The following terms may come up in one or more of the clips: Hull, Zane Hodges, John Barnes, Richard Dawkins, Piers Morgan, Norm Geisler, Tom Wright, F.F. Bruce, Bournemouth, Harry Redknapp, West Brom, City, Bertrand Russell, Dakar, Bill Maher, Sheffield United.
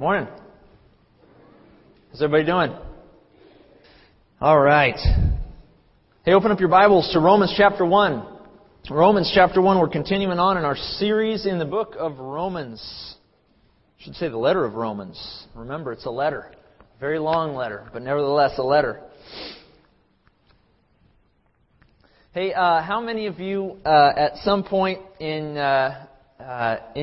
Morning. How's everybody doing? All right. Hey, open up your Bibles to Romans chapter 1. Romans chapter 1, we're continuing on in our series in the book of Romans. I should say the letter of Romans. Remember, it's a letter. A very long letter, but nevertheless a letter. Hey, how many of you at some point in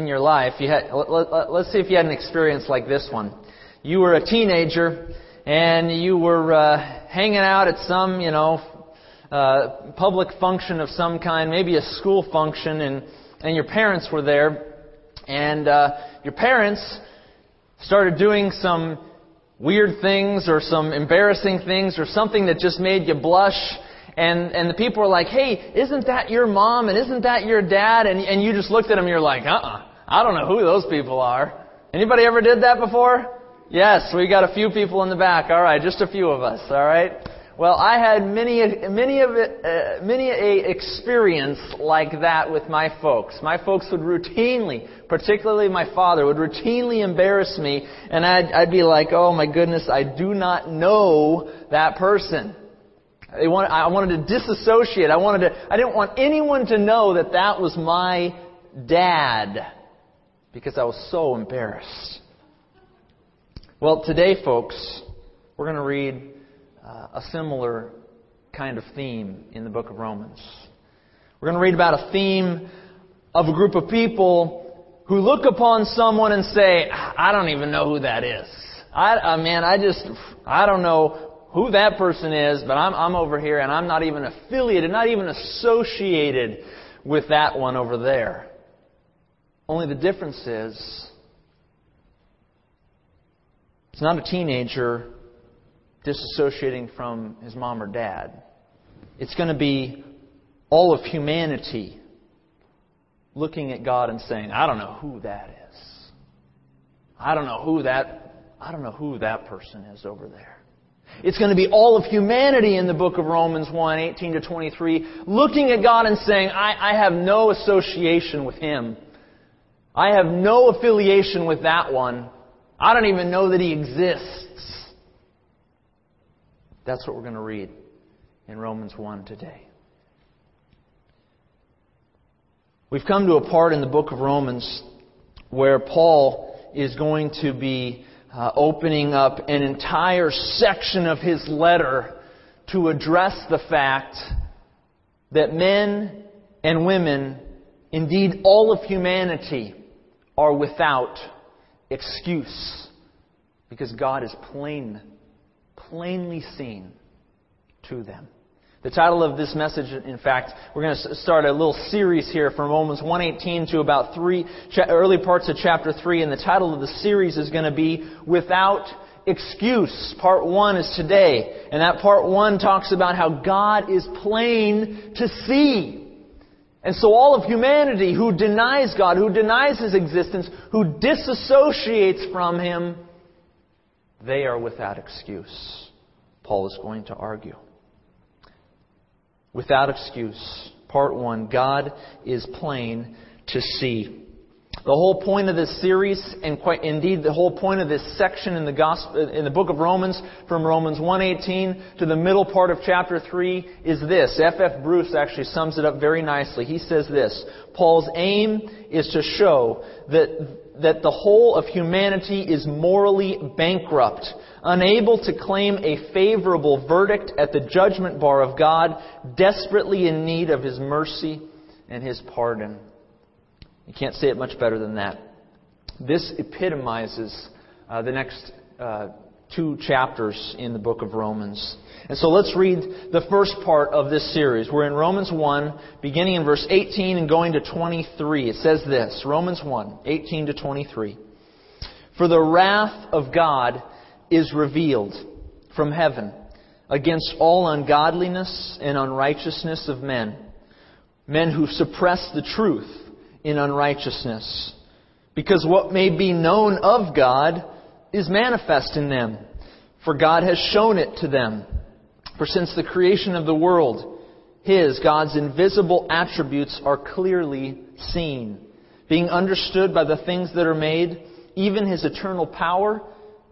your life, you had, let's see if you had an experience like this one. You were a teenager and you were hanging out at some, public function of some kind, maybe a school function, and your parents were there, and your parents started doing some weird things or some embarrassing things or something that just made you blush. And the people were like, hey, isn't that your mom? And isn't that your dad? And you just looked at them and you're like, I don't know who those people are. Anybody ever did that before? Yes, we got a few people in the back. All right, just a few of us. All right. Well, I had many a experience like that with my folks. My folks would routinely, particularly my father, would routinely embarrass me. And I'd be like, oh my goodness, I do not know that person. I wanted to disassociate. I didn't want anyone to know that that was my dad, because I was so embarrassed. Well, today, folks, we're going to read a similar kind of theme in the book of Romans. We're going to read about a theme of a group of people who look upon someone and say, I don't even know who that is. I don't know who that person is, but I'm over here and I'm not even affiliated, not even associated with that one over there. Only the difference is, it's not a teenager disassociating from his mom or dad. It's going to be all of humanity looking at God and saying, I don't know who that is. I don't know who that person is over there. It's going to be all of humanity in the book of Romans 1, 18 to 23, looking at God and saying, I have no association with Him. I have no affiliation with that one. I don't even know that He exists. That's what we're going to read in Romans 1 today. We've come to a part in the book of Romans where Paul is going to be opening up an entire section of his letter to address the fact that men and women, indeed all of humanity, are without excuse, because God is plainly seen to them. The title of this message, in fact, we're going to start a little series here from Romans 1:18 to about early parts of chapter 3. And the title of the series is going to be Without Excuse. Part 1 is today. And that part 1 talks about how God is plain to see. And so all of humanity who denies God, who denies His existence, who disassociates from Him, they are without excuse, Paul is going to argue. Without excuse. Part 1. God is plain to see. The whole point of this series, and quite indeed the whole point of this section in the gospel, in the book of Romans, from Romans 1:18 to the middle part of chapter 3, is this. F.F. Bruce actually sums it up very nicely. He says this: Paul's aim is to show that the whole of humanity is morally bankrupt, unable to claim a favorable verdict at the judgment bar of God, desperately in need of His mercy and His pardon. You can't say it much better than that. This epitomizes the next 2 chapters in the book of Romans. And so let's read the first part of this series. We're in Romans 1, beginning in verse 18 and going to 23. It says this, Romans 1, 18 to 23. For the wrath of God is revealed from heaven against all ungodliness and unrighteousness of men who suppress the truth in unrighteousness, because what may be known of God is manifest in them, for God has shown it to them. For since the creation of the world, God's invisible attributes are clearly seen, being understood by the things that are made, even his eternal power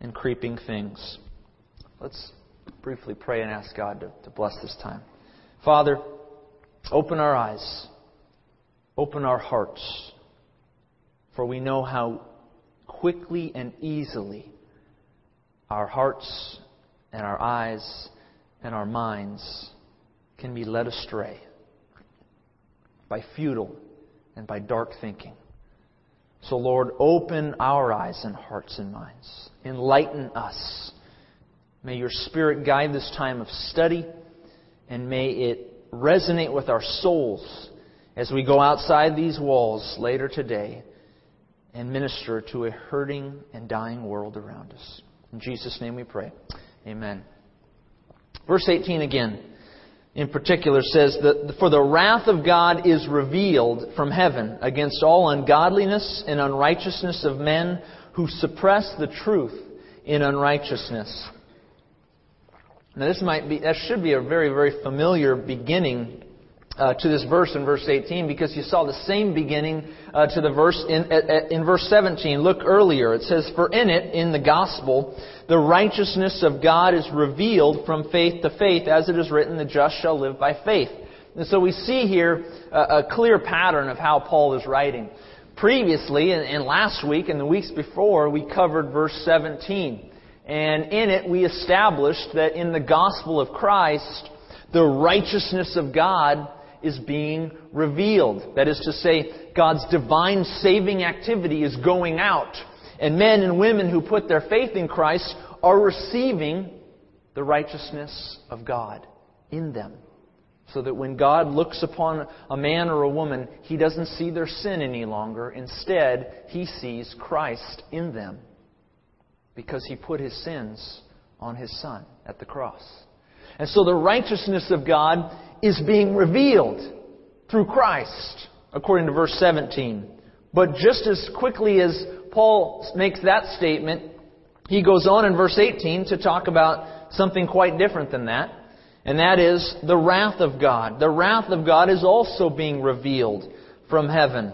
and creeping things. Let's briefly pray and ask God to bless this time. Father, open our eyes. Open our hearts. For we know how quickly and easily our hearts and our eyes and our minds can be led astray by futile and by dark thinking. So, Lord, open our eyes and hearts and minds. Enlighten us. May your Spirit guide this time of study, and may it resonate with our souls as we go outside these walls later today and minister to a hurting and dying world around us. In Jesus' name we pray. Amen. Verse 18 again, in particular, says that for the wrath of God is revealed from heaven against all ungodliness and unrighteousness of men who suppress the truth in unrighteousness. Now, that should be a very, very familiar beginning to this verse in verse 18, because you saw the same beginning to the verse in verse 17. Look earlier. It says, "For in it, in the gospel, the righteousness of God is revealed from faith to faith, as it is written, the just shall live by faith." And so we see here a clear pattern of how Paul is writing. Previously, and last week and the weeks before, we covered verse 17. And in it, we established that in the gospel of Christ, the righteousness of God is being revealed. That is to say, God's divine saving activity is going out. And men and women who put their faith in Christ are receiving the righteousness of God in them. So that when God looks upon a man or a woman, He doesn't see their sin any longer. Instead, He sees Christ in them, because He put His sins on His Son at the cross. And so the righteousness of God is being revealed through Christ, according to verse 17. But just as quickly as Paul makes that statement, he goes on in verse 18 to talk about something quite different than that. And that is the wrath of God. The wrath of God is also being revealed from heaven.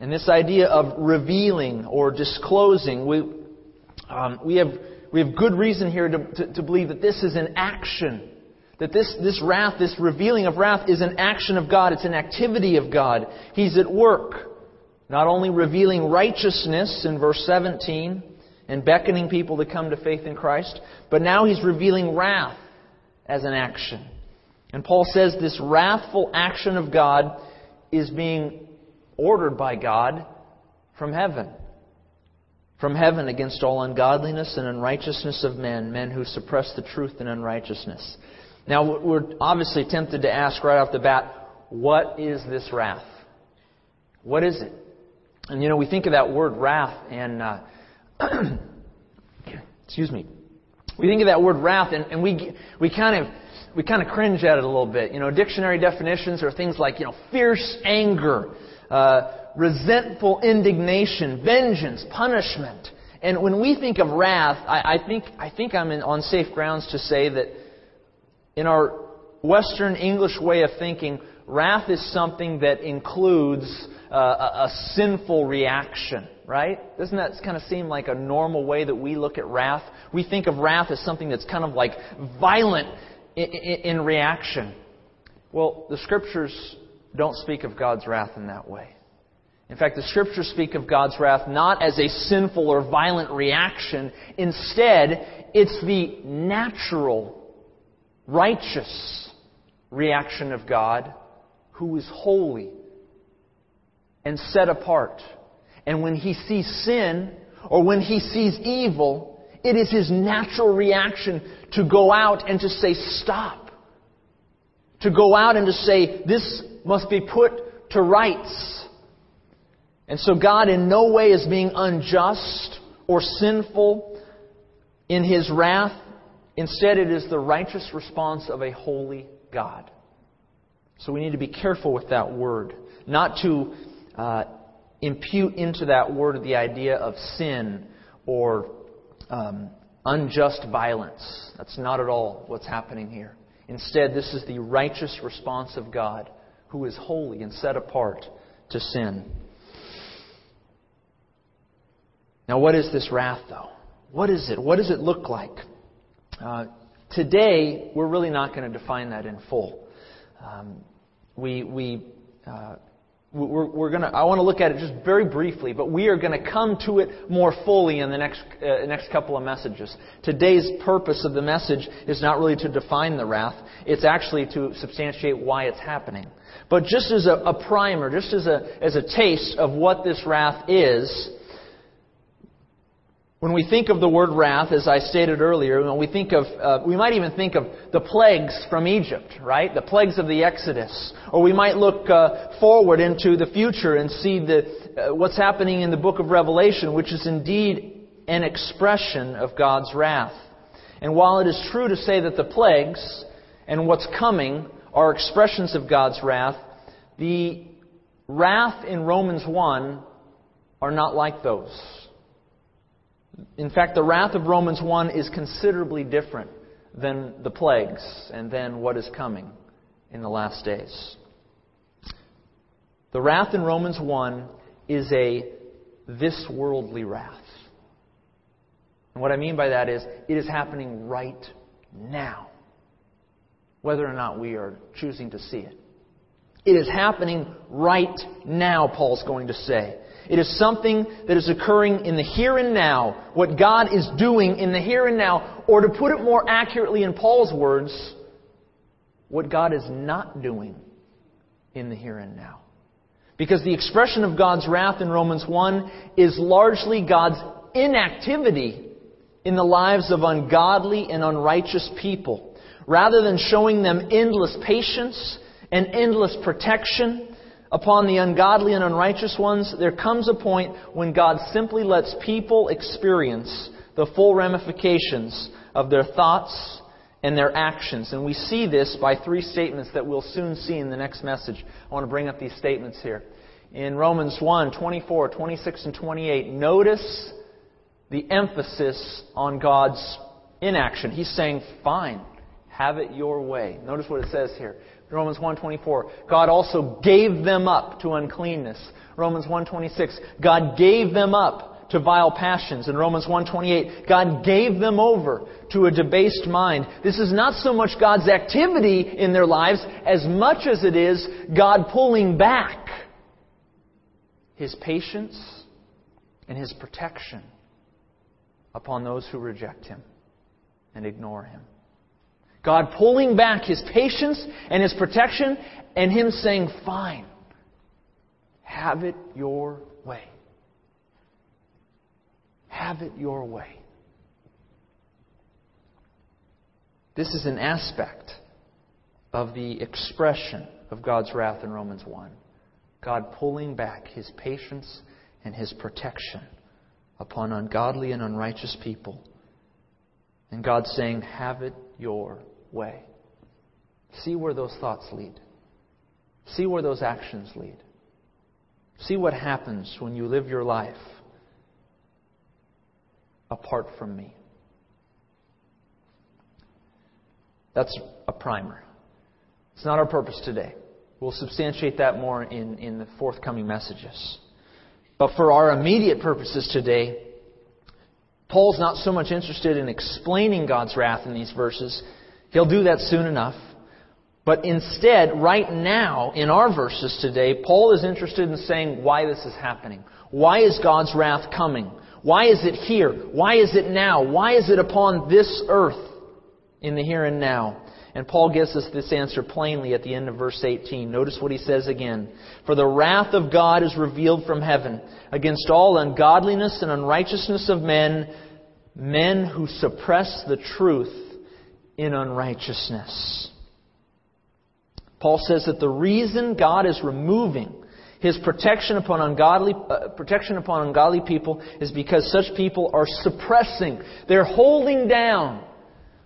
And this idea of revealing or disclosing, we have good reason here to believe that this is an action. That this wrath, this revealing of wrath, is an action of God. It's an activity of God. He's at work, not only revealing righteousness in verse 17 and beckoning people to come to faith in Christ, but now He's revealing wrath as an action. And Paul says this wrathful action of God is being ordered by God from heaven. From heaven against all ungodliness and unrighteousness of men who suppress the truth in unrighteousness. Now, we're obviously tempted to ask right off the bat, what is this wrath? What is it? And, you know, we think of that word wrath and... excuse me. We think of that word wrath and we kind of cringe at it a little bit. You know, dictionary definitions are things like, fierce anger, resentful indignation, vengeance, punishment. And when we think of wrath, I think I'm on safe grounds to say that in our Western English way of thinking, wrath is something that includes a sinful reaction, right? Doesn't that kind of seem like a normal way that we look at wrath? We think of wrath as something that's kind of like violent in reaction. Well, the Scriptures don't speak of God's wrath in that way. In fact, the Scriptures speak of God's wrath not as a sinful or violent reaction. Instead, it's the natural, righteous reaction of God, who is holy and set apart. And when He sees sin, or when He sees evil, it is His natural reaction to go out and to say, stop. To go out and to say, this must be put to rights. And so God in no way is being unjust or sinful in His wrath. Instead, it is the righteous response of a holy God. So we need to be careful with that word. Not to impute into that word the idea of sin or unjust violence. That's not at all what's happening here. Instead, this is the righteous response of God, who is holy and set apart to sin. Now, what is this wrath, though? What is it? What does it look like? Today, we're really not going to define that in full. I want to look at it just very briefly, but we are going to come to it more fully in the next couple of messages. Today's purpose of the message is not really to define the wrath. It's actually to substantiate why it's happening. But just as a primer, just as a taste of what this wrath is, when we think of the word wrath, as I stated earlier, when we think of, we might even think of the plagues from Egypt, right? The plagues of the Exodus. Or we might look forward into the future and see what's happening in the book of Revelation, which is indeed an expression of God's wrath. And while it is true to say that the plagues and what's coming are expressions of God's wrath, the wrath in Romans 1 are not like those. In fact, the wrath of Romans 1 is considerably different than the plagues and than what is coming in the last days. The wrath in Romans 1 is a this worldly wrath. And what I mean by that is, it is happening right now, whether or not we are choosing to see it. It is happening right now, Paul's going to say. It is something that is occurring in the here and now, what God is doing in the here and now, or to put it more accurately in Paul's words, what God is not doing in the here and now. Because the expression of God's wrath in Romans 1 is largely God's inactivity in the lives of ungodly and unrighteous people. Rather than showing them endless patience and endless protection upon the ungodly and unrighteous ones, there comes a point when God simply lets people experience the full ramifications of their thoughts and their actions. And we see this by three statements that we'll soon see in the next message. I want to bring up these statements here. In Romans 1, 24, 26, and 28, notice the emphasis on God's inaction. He's saying, fine, have it your way. Notice what it says here. Romans 1:24, God also gave them up to uncleanness. Romans 1:26, God gave them up to vile passions. In Romans 1:28, God gave them over to a debased mind. This is not so much God's activity in their lives as much as it is God pulling back His patience and His protection upon those who reject Him and ignore Him. God pulling back His patience and His protection and Him saying, fine, have it your way. Have it your way. This is an aspect of the expression of God's wrath in Romans 1. God pulling back His patience and His protection upon ungodly and unrighteous people. And God saying, have it your way. See where those thoughts lead. See where those actions lead. See what happens when you live your life apart from Me. That's a primer. It's not our purpose today. We'll substantiate that more in the forthcoming messages. But for our immediate purposes today, Paul's not so much interested in explaining God's wrath in these verses. He'll do that soon enough. But instead, right now, in our verses today, Paul is interested in saying why this is happening. Why is God's wrath coming? Why is it here? Why is it now? Why is it upon this earth in the here and now? And Paul gives us this answer plainly at the end of verse 18. Notice what he says again. For the wrath of God is revealed from heaven against all ungodliness and unrighteousness of men, men who suppress the truth in unrighteousness. Paul says that the reason God is removing His protection upon ungodly people is because such people are suppressing, they're holding down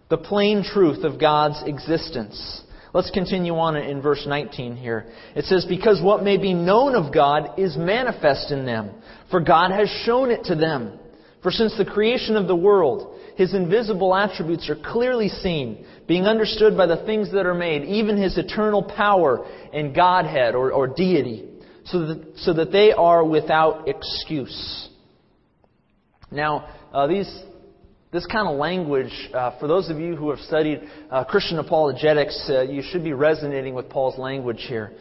the plain truth of God's existence. Let's continue on in verse 19 here. It says, because what may be known of God is manifest in them, for God has shown it to them. For since the creation of the world, His invisible attributes are clearly seen, being understood by the things that are made, even His eternal power and Godhead or deity, so that they are without excuse. Now, this kind of language, for those of you who have studied Christian apologetics, you should be resonating with Paul's language here.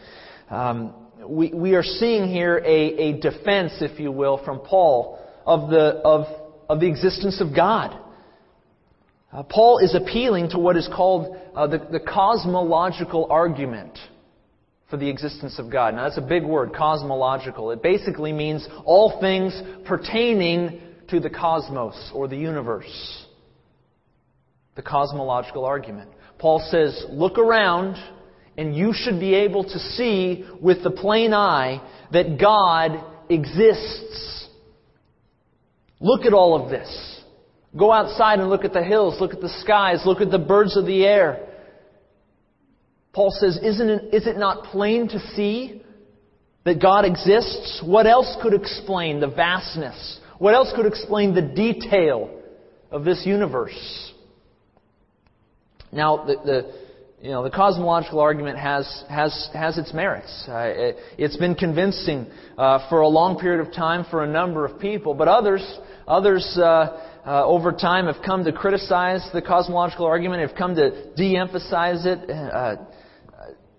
We are seeing here a defense, if you will, from Paul of the existence of God. Paul is appealing to what is called the cosmological argument for the existence of God. Now, that's a big word, cosmological. It basically means all things pertaining to the cosmos or the universe. The cosmological argument. Paul says, look around and you should be able to see with the plain eye that God exists. Look at all of this. Go outside and look at the hills, look at the skies, look at the birds of the air. Paul says, is it not plain to see that God exists? What else could explain the vastness? What else could explain the detail of this universe? Now, the cosmological argument has its merits. It's been convincing for a long period of time for a number of people, but others over time have come to criticize the cosmological argument, have come to de-emphasize it,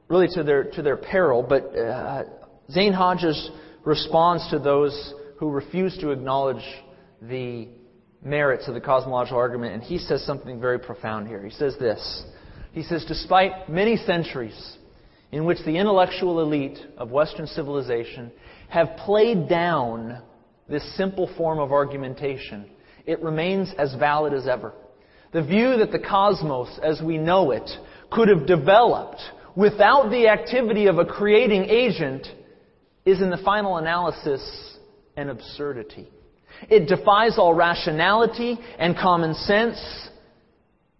really to their peril. But Zane Hodges responds to those who refuse to acknowledge the merits of the cosmological argument, and he says something very profound here. He says this. He says, despite many centuries in which the intellectual elite of Western civilization have played down this simple form of argumentation, it remains as valid as ever. The view that the cosmos as we know it could have developed without the activity of a creating agent is, in the final analysis, an absurdity. It defies all rationality and common sense.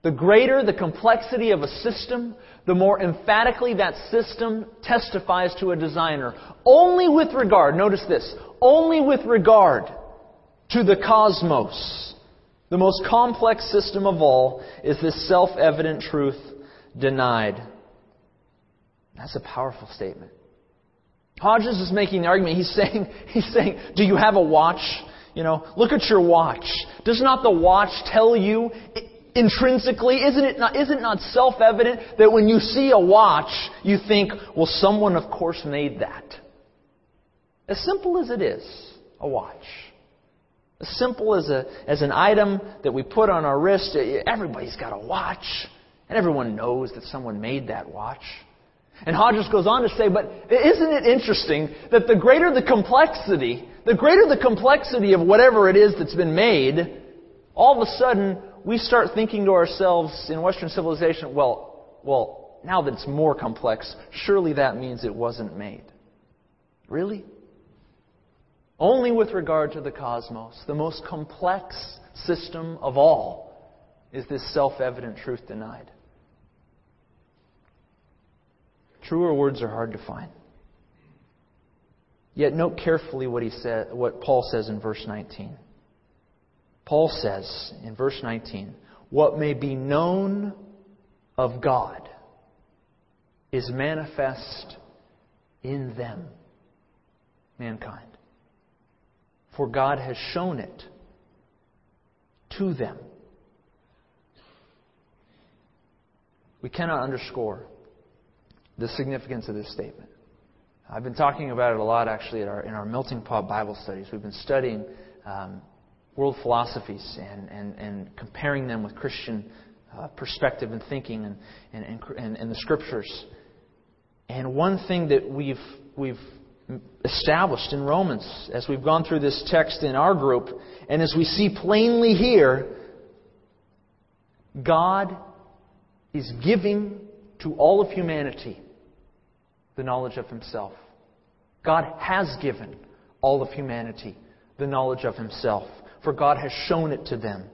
The greater the complexity of a system, the more emphatically that system testifies to a designer. Only with regard, notice this, only with regard to the cosmos, the most complex system of all, is this self-evident truth denied. That's a powerful statement. Hodges is making the argument. He's saying, do you have a watch? Look at your watch. Does not the watch tell you intrinsically? Isn't it not self-evident that when you see a watch, you think, well, someone of course made that. As simple as it is, a watch. As simple as an item that we put on our wrist. Everybody's got a watch. And everyone knows that someone made that watch. And Hodges goes on to say, but isn't it interesting that the greater the complexity of whatever it is that's been made, all of a sudden we start thinking to ourselves in Western civilization, well, now that it's more complex, surely that means it wasn't made. Really? Only with regard to the cosmos, the most complex system of all, is this self-evident truth denied. Truer words are hard to find. Yet note carefully what Paul says in verse 19. Paul says in verse 19, what may be known of God is manifest in them, mankind. For God has shown it to them. We cannot underscore the significance of this statement. I've been talking about it a lot, actually, in our Melting Pot Bible studies. We've been studying world philosophies and comparing them with Christian perspective and thinking and the Scriptures. And one thing that we've established in Romans, as we've gone through this text in our group, and as we see plainly here, God is giving to all of humanity the knowledge of Himself. God has given all of humanity the knowledge of Himself, for God has shown it to them.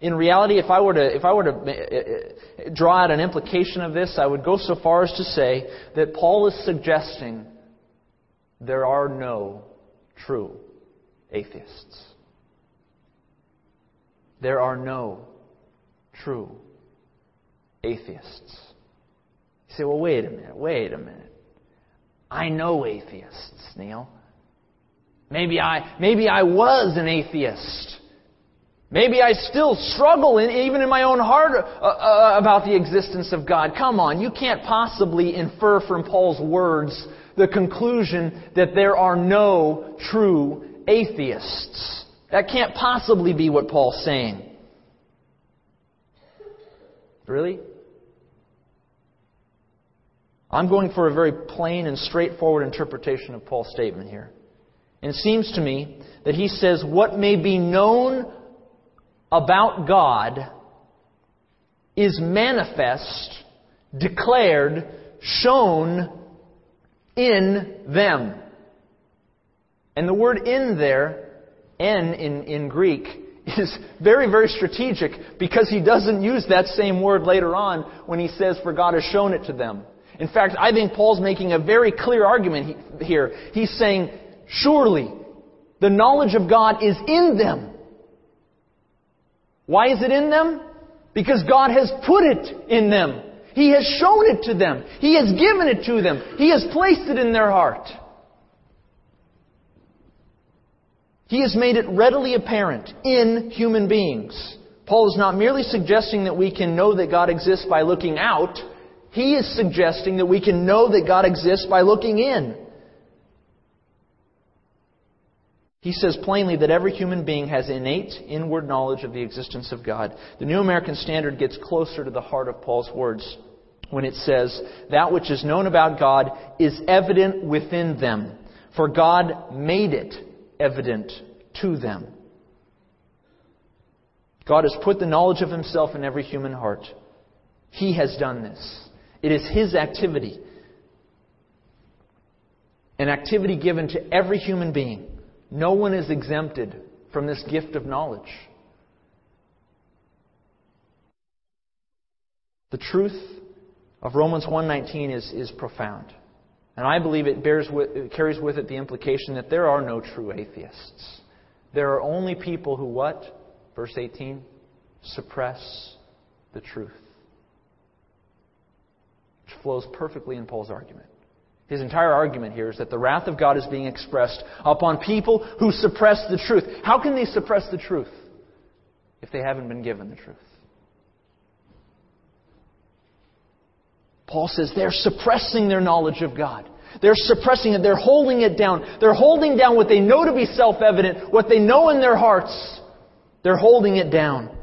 In reality, if I were to draw out an implication of this, I would go so far as to say that Paul is suggesting there are no true atheists. There are no true atheists. You say, well, wait a minute. I know atheists, Neil. Maybe I was an atheist. Maybe I still struggle, even in my own heart, about the existence of God. Come on, you can't possibly infer from Paul's words the conclusion that there are no true atheists. That can't possibly be what Paul's saying. Really? I'm going for a very plain and straightforward interpretation of Paul's statement here. And it seems to me that he says what may be known about God is manifest, declared, shown in them. And the word in there, en in Greek, is very, very strategic because he doesn't use that same word later on when he says, for God has shown it to them. In fact, I think Paul's making a very clear argument here. He's saying, surely, the knowledge of God is in them. Why is it in them? Because God has put it in them. He has shown it to them. He has given it to them. He has placed it in their heart. He has made it readily apparent in human beings. Paul is not merely suggesting that we can know that God exists by looking out. He is suggesting that we can know that God exists by looking in. He says plainly that every human being has innate inward knowledge of the existence of God. The New American Standard gets closer to the heart of Paul's words when it says, that which is known about God is evident within them, for God made it evident to them. God has put the knowledge of Himself in every human heart. He has done this. It is His activity. An activity given to every human being. No one is exempted from this gift of knowledge. The truth of Romans 1:19 is profound. And I believe it carries with it the implication that there are no true atheists. There are only people who what? Verse 18, suppress the truth. Which flows perfectly in Paul's argument. His entire argument here is that the wrath of God is being expressed upon people who suppress the truth. How can they suppress the truth if they haven't been given the truth? Paul says they're suppressing their knowledge of God. They're suppressing it. They're holding it down. They're holding down what they know to be self-evident, what they know in their hearts. They're holding it down.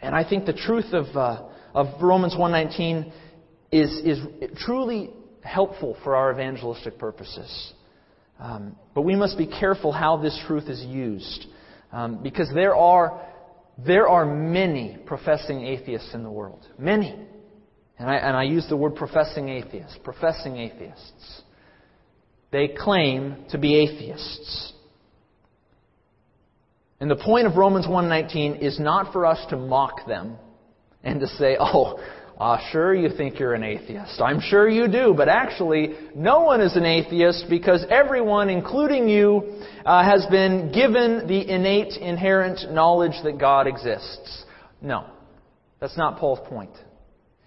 And I think the truth of Romans 1:19 is truly helpful for our evangelistic purposes. But we must be careful how this truth is used. Because there are many professing atheists in the world. Many. And I use the word professing atheists. Professing atheists. They claim to be atheists. And the point of Romans 1:19 is not for us to mock them and to say, sure you think you're an atheist. I'm sure you do. But actually, no one is an atheist because everyone, including you, has been given the innate, inherent knowledge that God exists. No, that's not Paul's point.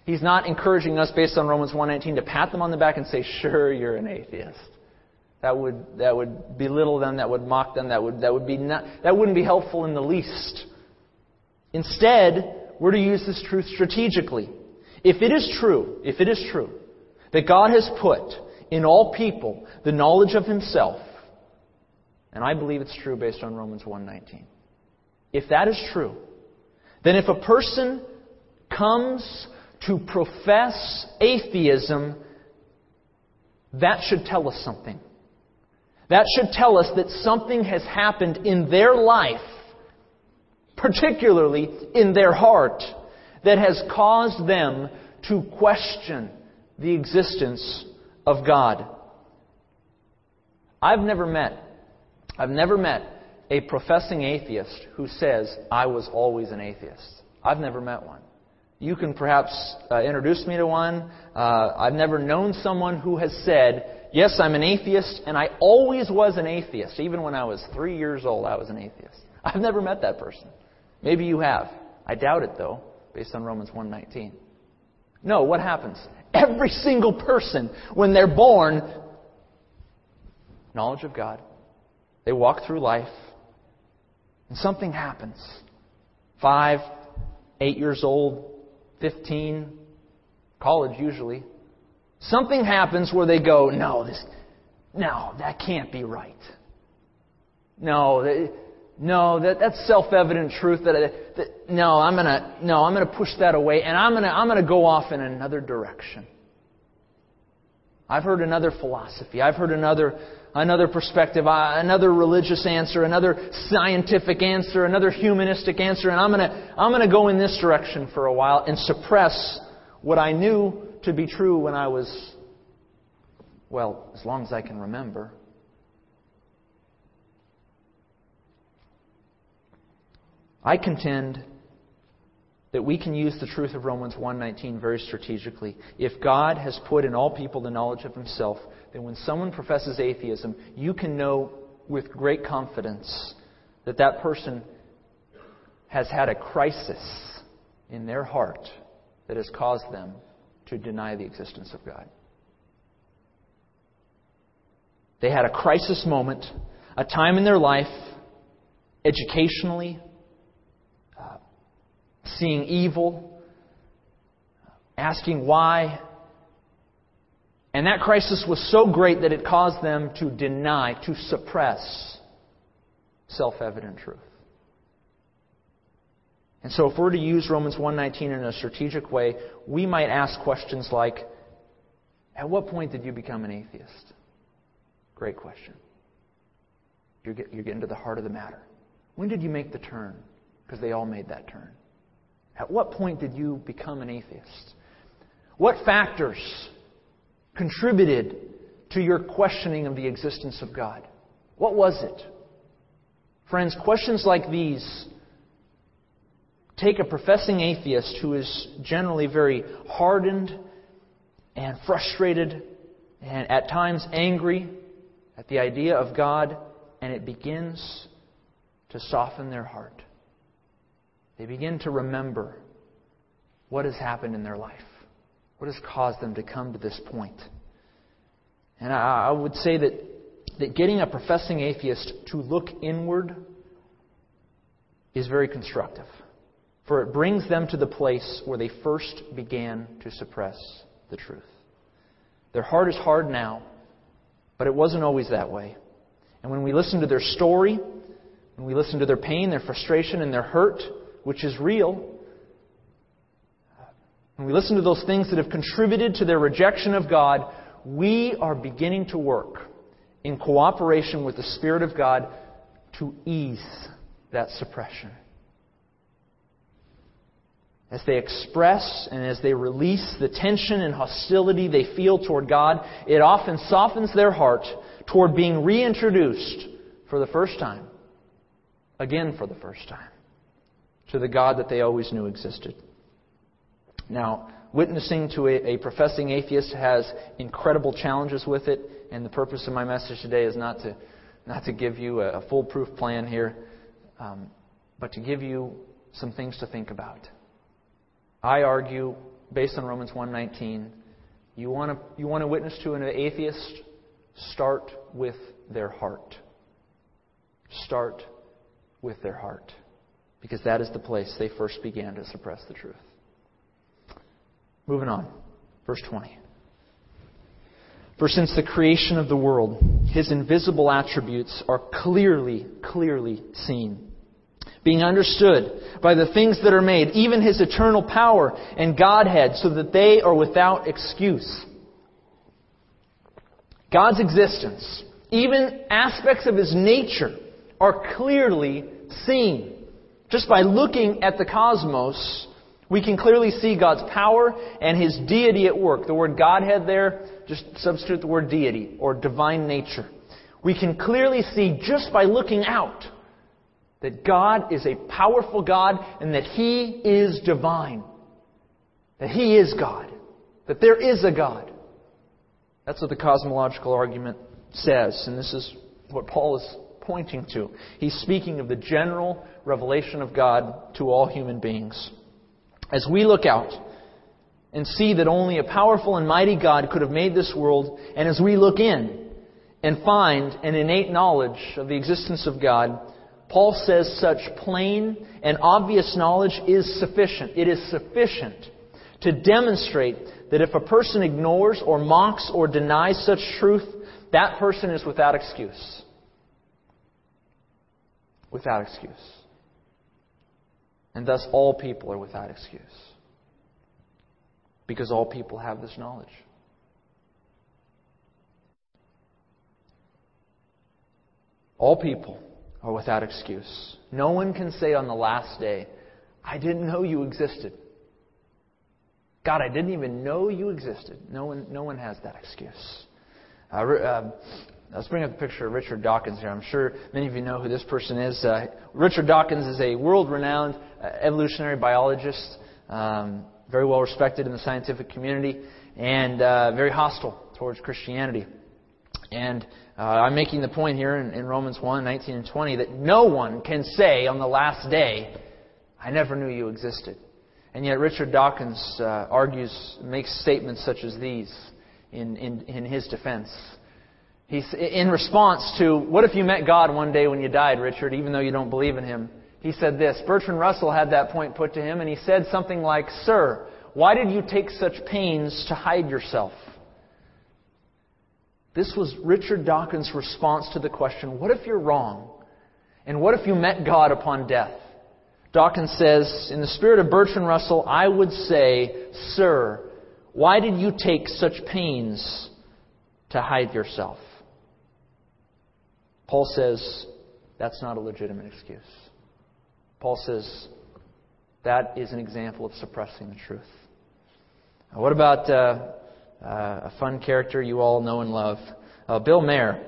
He's not encouraging us, based on Romans 1:19, to pat them on the back and say, sure, you're an atheist. That would belittle them, that would mock them, that wouldn't be helpful in the least. Instead, we're to use this truth strategically. If it is true that God has put in all people the knowledge of Himself, and I believe it's true based on Romans 1:19, if that is true, then if a person comes to profess atheism, that should tell us something. That should tell us that something has happened in their life, particularly in their heart, that has caused them to question the existence of God. I've never met a professing atheist who says, I was always an atheist. I've never met one. You can perhaps introduce me to one. I've never known someone who has said, yes, I'm an atheist, and I always was an atheist. Even when I was 3 years old, I was an atheist. I've never met that person. Maybe you have. I doubt it, though, based on Romans 1:19. No, what happens? Every single person, when they're born, knowledge of God, they walk through life, and something happens. 5, 8 years old, 15, college usually. Something happens where they go, no, that can't be right. No, that's self-evident truth. I'm gonna push that away, and I'm gonna go off in another direction. I've heard another philosophy. I've heard another perspective, another religious answer, another scientific answer, another humanistic answer, and I'm gonna go in this direction for a while and suppress what I knew to be true when I was, well, as long as I can remember. I contend that we can use the truth of Romans 1:19 very strategically. If God has put in all people the knowledge of Himself, then when someone professes atheism, you can know with great confidence that that person has had a crisis in their heart that has caused them to deny the existence of God. They had a crisis moment, a time in their life, educationally, seeing evil, asking why. And that crisis was so great that it caused them to deny, to suppress self-evident truth. And so if we're to use Romans 1:19 in a strategic way, we might ask questions like, at what point did you become an atheist? Great question. You're getting to the heart of the matter. When did you make the turn? Because they all made that turn. At what point did you become an atheist? What factors contributed to your questioning of the existence of God? What was it? Friends, questions like these take a professing atheist who is generally very hardened and frustrated and at times angry at the idea of God, and it begins to soften their heart. They begin to remember what has happened in their life. What has caused them to come to this point? And I would say that getting a professing atheist to look inward is very constructive. For it brings them to the place where they first began to suppress the truth. Their heart is hard now, but it wasn't always that way. And when we listen to their story, when we listen to their pain, their frustration, and their hurt, which is real, when we listen to those things that have contributed to their rejection of God, we are beginning to work in cooperation with the Spirit of God to ease that suppression. As they express and as they release the tension and hostility they feel toward God, it often softens their heart toward being reintroduced for the first time, again for the first time, to the God that they always knew existed. Now, witnessing to a professing atheist has incredible challenges with it, and the purpose of my message today is not to give you a foolproof plan here, but to give you some things to think about. I argue, based on Romans 1:19, you want to witness to an atheist, start with their heart. Start with their heart. Because that is the place they first began to suppress the truth. Moving on. Verse 20. For since the creation of the world, His invisible attributes are clearly seen, being understood by the things that are made, even His eternal power and Godhead, so that they are without excuse. God's existence, even aspects of His nature, are clearly seen. Just by looking at the cosmos, we can clearly see God's power and His deity at work. The word Godhead there, just substitute the word deity or divine nature. we can clearly see just by looking out that God is a powerful God and that He is divine. That He is God. That there is a God. That's what the cosmological argument says. And this is what Paul is pointing to. He's speaking of the general revelation of God to all human beings. As we look out and see that only a powerful and mighty God could have made this world, and as we look in and find an innate knowledge of the existence of God, Paul says such plain and obvious knowledge is sufficient. It is sufficient to demonstrate that if a person ignores or mocks or denies such truth, that person is without excuse. Without excuse. And thus all people are without excuse. Because all people have this knowledge. All people are without excuse. No one can say on the last day, I didn't know you existed. God, I didn't even know you existed. No one has that excuse. Let's bring up the picture of Richard Dawkins here. I'm sure many of you know who this person is. Richard Dawkins is a world-renowned evolutionary biologist, very well respected in the scientific community, and very hostile towards Christianity. And I'm making the point here in Romans 1, 19 and 20 that no one can say on the last day, I never knew you existed. And yet Richard Dawkins makes statements such as these in his defense. He's in response to, what if you met God one day when you died, Richard, even though you don't believe in Him? He said this, Bertrand Russell had that point put to him, and he said something like, Sir, why did you take such pains to hide yourself? This was Richard Dawkins' response to the question, what if you're wrong? And what if you met God upon death? Dawkins says, in the spirit of Bertrand Russell, I would say, Sir, why did you take such pains to hide yourself? Paul says, that's not a legitimate excuse. Paul says, that is an example of suppressing the truth. Now, what about a fun character you all know and love? Bill Maher.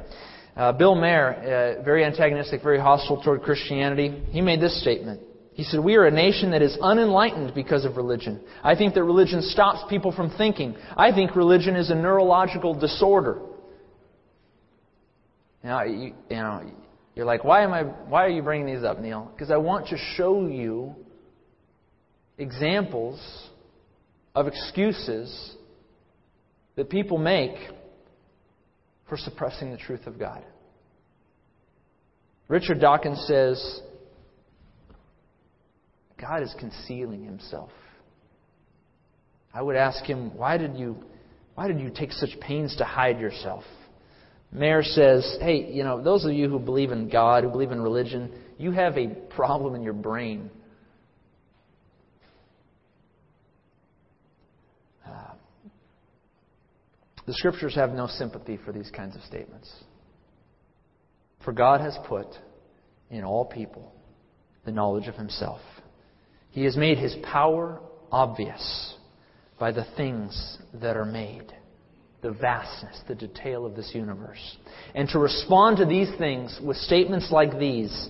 Bill Maher, very antagonistic, very hostile toward Christianity. He made this statement. He said, we are a nation that is unenlightened because of religion. I think that religion stops people from thinking. I think religion is a neurological disorder. Now, you're like, why are you bringing these up, Neil? Because I want to show you examples of excuses that people make for suppressing the truth of God. Richard Dawkins says, God is concealing Himself. I would ask him, why did you take such pains to hide yourself? Mayer says, hey, those of you who believe in God, who believe in religion, you have a problem in your brain. The Scriptures have no sympathy for these kinds of statements. For God has put in all people the knowledge of Himself. He has made His power obvious by the things that are made. The vastness, the detail of this universe. And to respond to these things with statements like these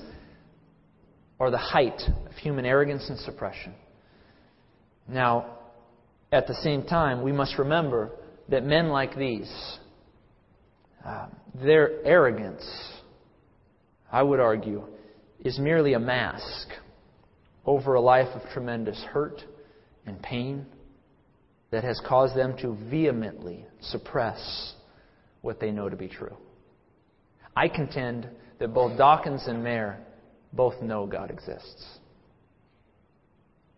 are the height of human arrogance and suppression. Now, at the same time, we must remember that men like these, their arrogance, I would argue, is merely a mask over a life of tremendous hurt and pain that has caused them to vehemently suppress what they know to be true. I contend that both Dawkins and Mayer both know God exists.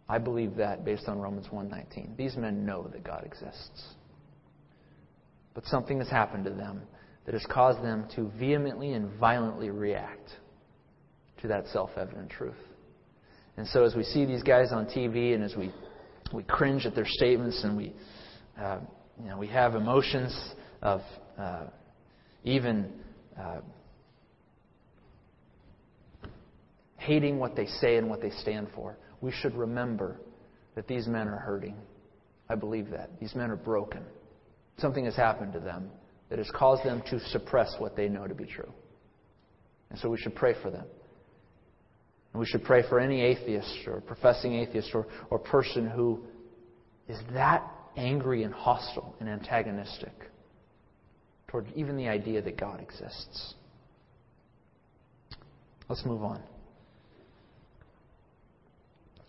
I believe that based on Romans 1:19. These men know that God exists. But something has happened to them that has caused them to vehemently and violently react to that self-evident truth. And so as we see these guys on TV and as we cringe at their statements and we have emotions of even hating what they say and what they stand for, we should remember that these men are hurting. I believe that. These men are broken. Something has happened to them that has caused them to suppress what they know to be true. And so we should pray for them. And we should pray for any atheist or professing atheist or person who is that angry and hostile and antagonistic toward even the idea that God exists. Let's move on.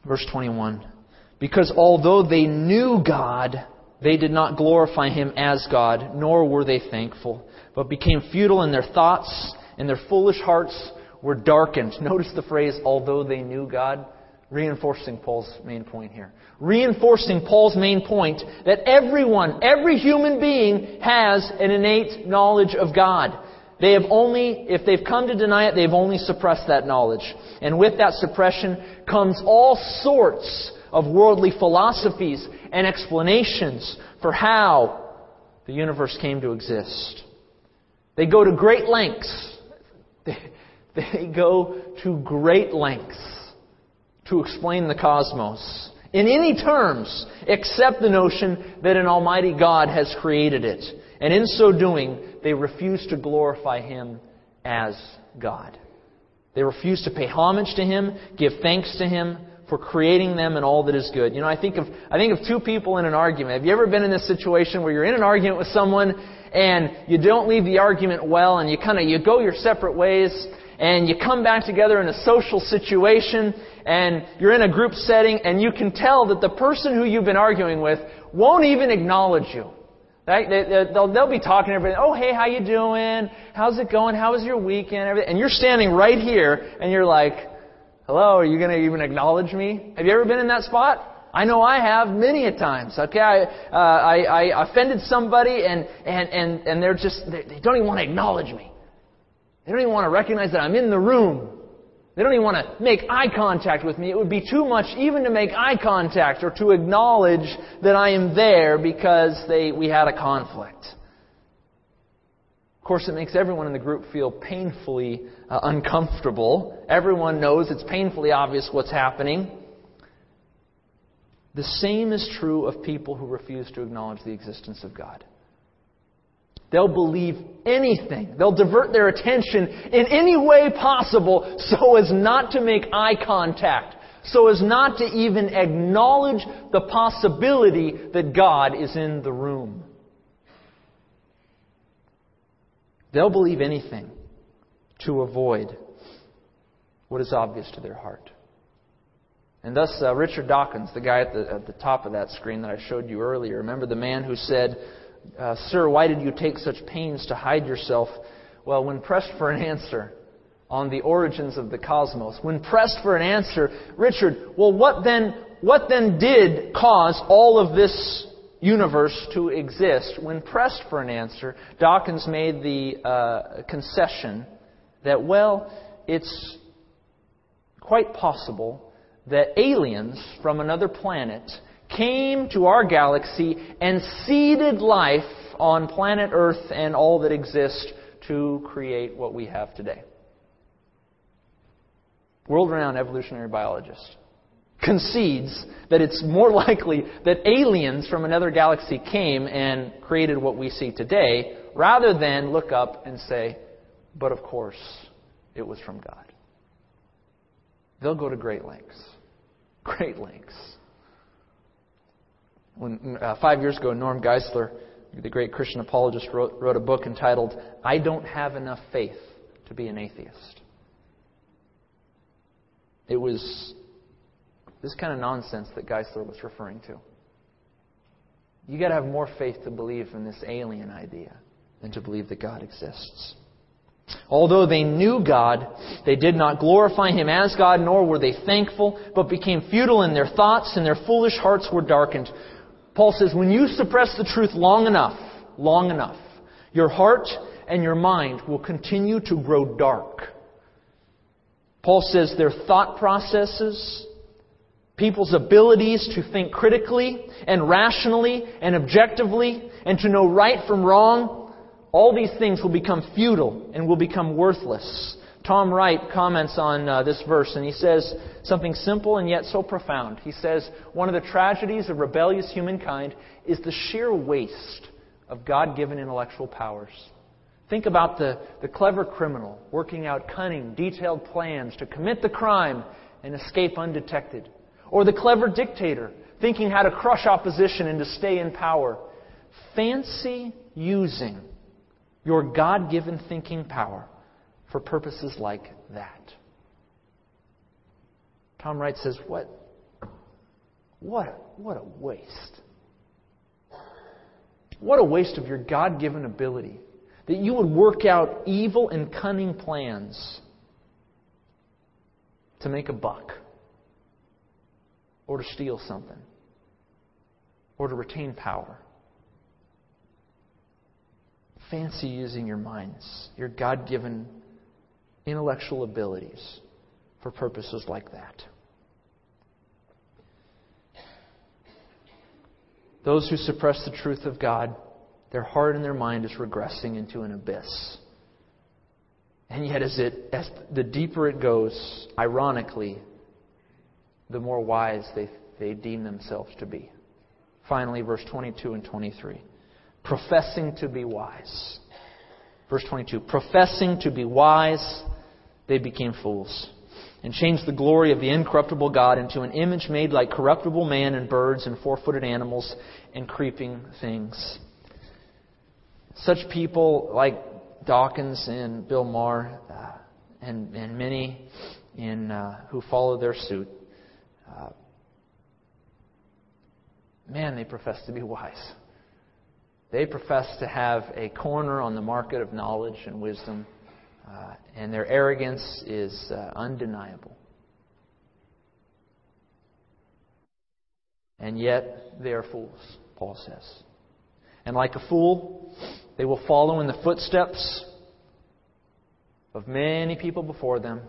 Verse 21. Because although they knew God, they did not glorify Him as God, nor were they thankful, but became futile in their thoughts, and their foolish hearts were darkened. Notice the phrase, although they knew God, reinforcing Paul's main point here. Reinforcing Paul's main point that everyone, every human being has an innate knowledge of God. They have only, if they've come to deny it, they've only suppressed that knowledge. And with that suppression comes all sorts of worldly philosophies and explanations for how the universe came to exist. They go to great lengths. They go to great lengths to explain the cosmos in any terms except the notion that an almighty God has created it. And in so doing, they refuse to glorify Him as God. They refuse to pay homage to Him, give thanks to Him for creating them and all that is good. You know, I think of two people in an argument. Have you ever been in this situation where you're in an argument with someone and you don't leave the argument well and you go your separate ways and you come back together in a social situation and you're in a group setting and you can tell that the person who you've been arguing with won't even acknowledge you. Right? They'll be talking to everybody. Oh, hey, how you doing? How's it going? How was your weekend? Everything. And you're standing right here and you're like, hello, are you going to even acknowledge me? Have you ever been in that spot? I know I have many a times. Okay, I offended somebody and they're just, they don't even want to acknowledge me. They don't even want to recognize that I'm in the room. They don't even want to make eye contact with me. It would be too much even to make eye contact or to acknowledge that I am there because we had a conflict. Of course, it makes everyone in the group feel painfully uncomfortable. Everyone knows it's painfully obvious what's happening. The same is true of people who refuse to acknowledge the existence of God. They'll believe anything. They'll divert their attention in any way possible so as not to make eye contact, so as not to even acknowledge the possibility that God is in the room. They'll believe anything to avoid what is obvious to their heart. And thus, Richard Dawkins, the guy at the top of that screen that I showed you earlier, remember the man who said, Sir, why did you take such pains to hide yourself? Well, when pressed for an answer on the origins of the cosmos, Richard, well, what then did cause all of this universe to exist? When pressed for an answer, Dawkins made the concession that, well, it's quite possible that aliens from another planet came to our galaxy and seeded life on planet Earth and all that exists to create what we have today. World-renowned evolutionary biologist concedes that it's more likely that aliens from another galaxy came and created what we see today, rather than look up and say, but of course, it was from God. They'll go to great lengths. Great lengths. When 5 years ago, Norm Geisler, the great Christian apologist, wrote a book entitled, I Don't Have Enough Faith to Be an Atheist. It was this kind of nonsense that Geisler was referring to. You've got to have more faith to believe in this alien idea than to believe that God exists. Although they knew God, they did not glorify Him as God, nor were they thankful, but became futile in their thoughts, and their foolish hearts were darkened. Paul says, when you suppress the truth long enough, your heart and your mind will continue to grow dark. Paul says their thought processes, people's abilities to think critically and rationally and objectively and to know right from wrong, all these things will become futile and will become worthless. Tom Wright comments on this verse, and he says something simple and yet so profound. He says, one of the tragedies of rebellious humankind is the sheer waste of God-given intellectual powers. Think about the clever criminal working out cunning, detailed plans to commit the crime and escape undetected. Or the clever dictator thinking how to crush opposition and to stay in power. Fancy using your God-given thinking power for purposes like that. Tom Wright says, what a waste. What a waste of your God-given ability that you would work out evil and cunning plans to make a buck or to steal something or to retain power. Fancy using your minds, your God-given intellectual abilities for purposes like that. Those who suppress the truth of God, their heart and their mind is regressing into an abyss. And yet as the deeper it goes, ironically, the more wise they deem themselves to be. Finally, verse 22 and 23. Professing to be wise. Verse 22. Professing to be wise, they became fools and changed the glory of the incorruptible God into an image made like corruptible man and birds and four-footed animals and creeping things. Such people like Dawkins and Bill Maher and many who follow their suit, they profess to be wise. They profess to have a corner on the market of knowledge and wisdom, and their arrogance is undeniable. And yet, they are fools, Paul says. And like a fool, they will follow in the footsteps of many people before them,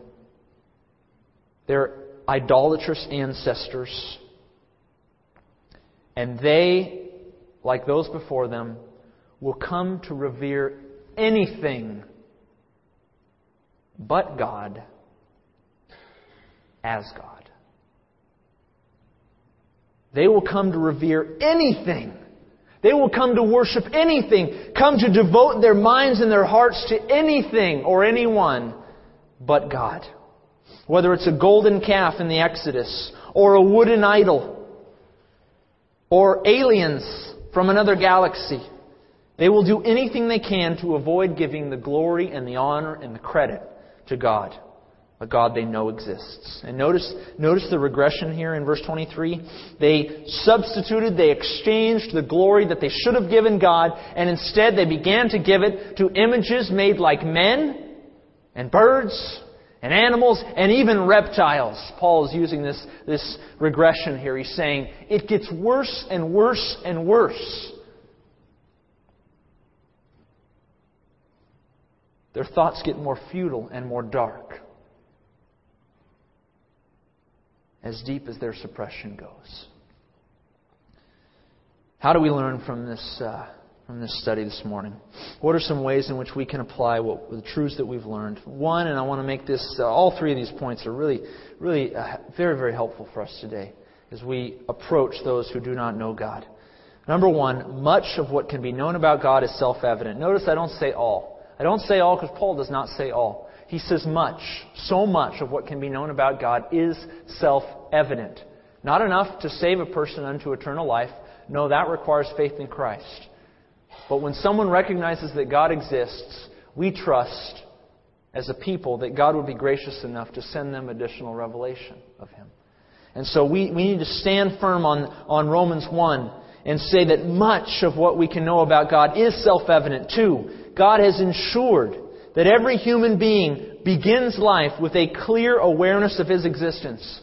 their idolatrous ancestors, and they, like those before them, will come to revere anything but God as God. They will come to revere anything. They will come to worship anything, come to devote their minds and their hearts to anything or anyone but God. Whether it's a golden calf in the Exodus, or a wooden idol, or aliens from another galaxy, they will do anything they can to avoid giving the glory and the honor and the credit to God, a God they know exists. And notice the regression here in verse 23. They exchanged the glory that they should have given God, and instead they began to give it to images made like men and birds and animals and even reptiles. Paul is using this regression here. He's saying it gets worse and worse and worse. Their thoughts get more futile and more dark as deep as their suppression goes. How do we learn from this study this morning? What are some ways in which we can apply the truths that we've learned? One, and I want to make this, all three of these points are really, very, very helpful for us today as we approach those who do not know God. Number one, much of what can be known about God is self-evident. Notice I don't say all. I don't say all because Paul does not say all. He says much, so much of what can be known about God is self-evident. Not enough to save a person unto eternal life. No, that requires faith in Christ. But when someone recognizes that God exists, we trust as a people that God would be gracious enough to send them additional revelation of Him. And so we need to stand firm on Romans 1 and say that much of what we can know about God is self-evident. 2, God has ensured that every human being begins life with a clear awareness of his existence.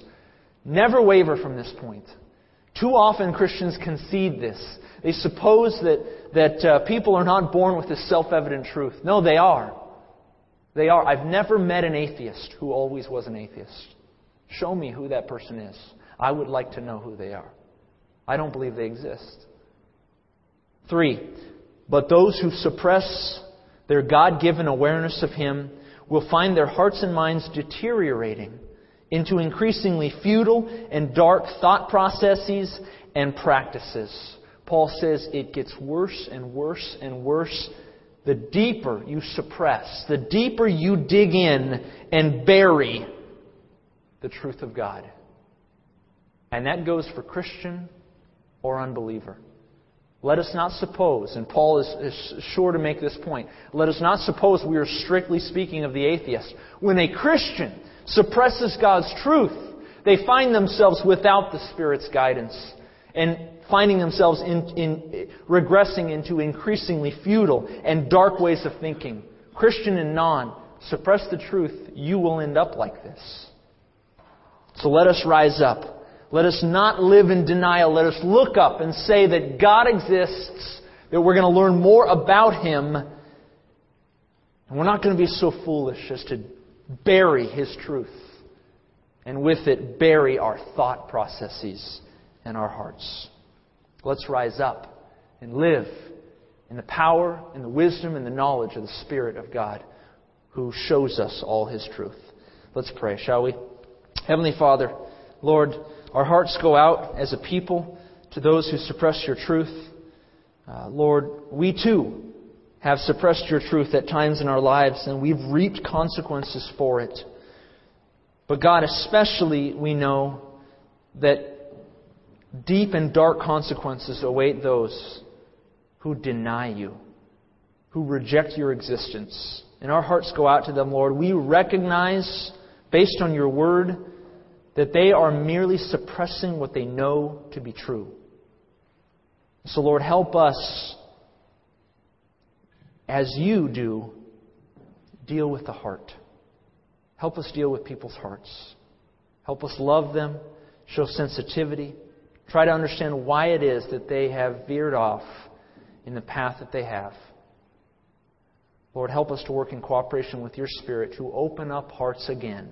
Never waver from this point. Too often Christians concede this. They suppose that people are not born with this self-evident truth. No, they are. They are. I've never met an atheist who always was an atheist. Show me who that person is. I would like to know who they are. I don't believe they exist. 3, but those who suppress their God-given awareness of Him will find their hearts and minds deteriorating into increasingly futile and dark thought processes and practices. Paul says it gets worse and worse and worse. the deeper you suppress, the deeper you dig in and bury the truth of God. And that goes for Christian or unbeliever. Let us not suppose, and Paul is sure to make this point, let us not suppose we are strictly speaking of the atheist. When a Christian suppresses God's truth, they find themselves without the Spirit's guidance and finding themselves regressing into increasingly futile and dark ways of thinking. Christian and non, suppress the truth, you will end up like this. So let us rise up. Let us not live in denial. Let us look up and say that God exists, that we're going to learn more about Him, and we're not going to be so foolish as to bury His truth, and with it bury our thought processes and our hearts. Let's rise up and live in the power and the wisdom and the knowledge of the Spirit of God who shows us all His truth. Let's pray, shall we? Heavenly Father, Lord, our hearts go out as a people to those who suppress Your truth. Lord, we too have suppressed Your truth at times in our lives, and we've reaped consequences for it. But God, especially we know that deep and dark consequences await those who deny You, who reject Your existence. And our hearts go out to them, Lord. We recognize, based on Your Word, that they are merely suppressing what they know to be true. So, Lord, help us, as You do, deal with the heart. Help us deal with people's hearts. Help us love them, show sensitivity. Try to understand why it is that they have veered off in the path that they have. Lord, help us to work in cooperation with Your Spirit to open up hearts again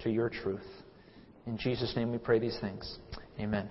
to Your truth. In Jesus' name we pray these things. Amen.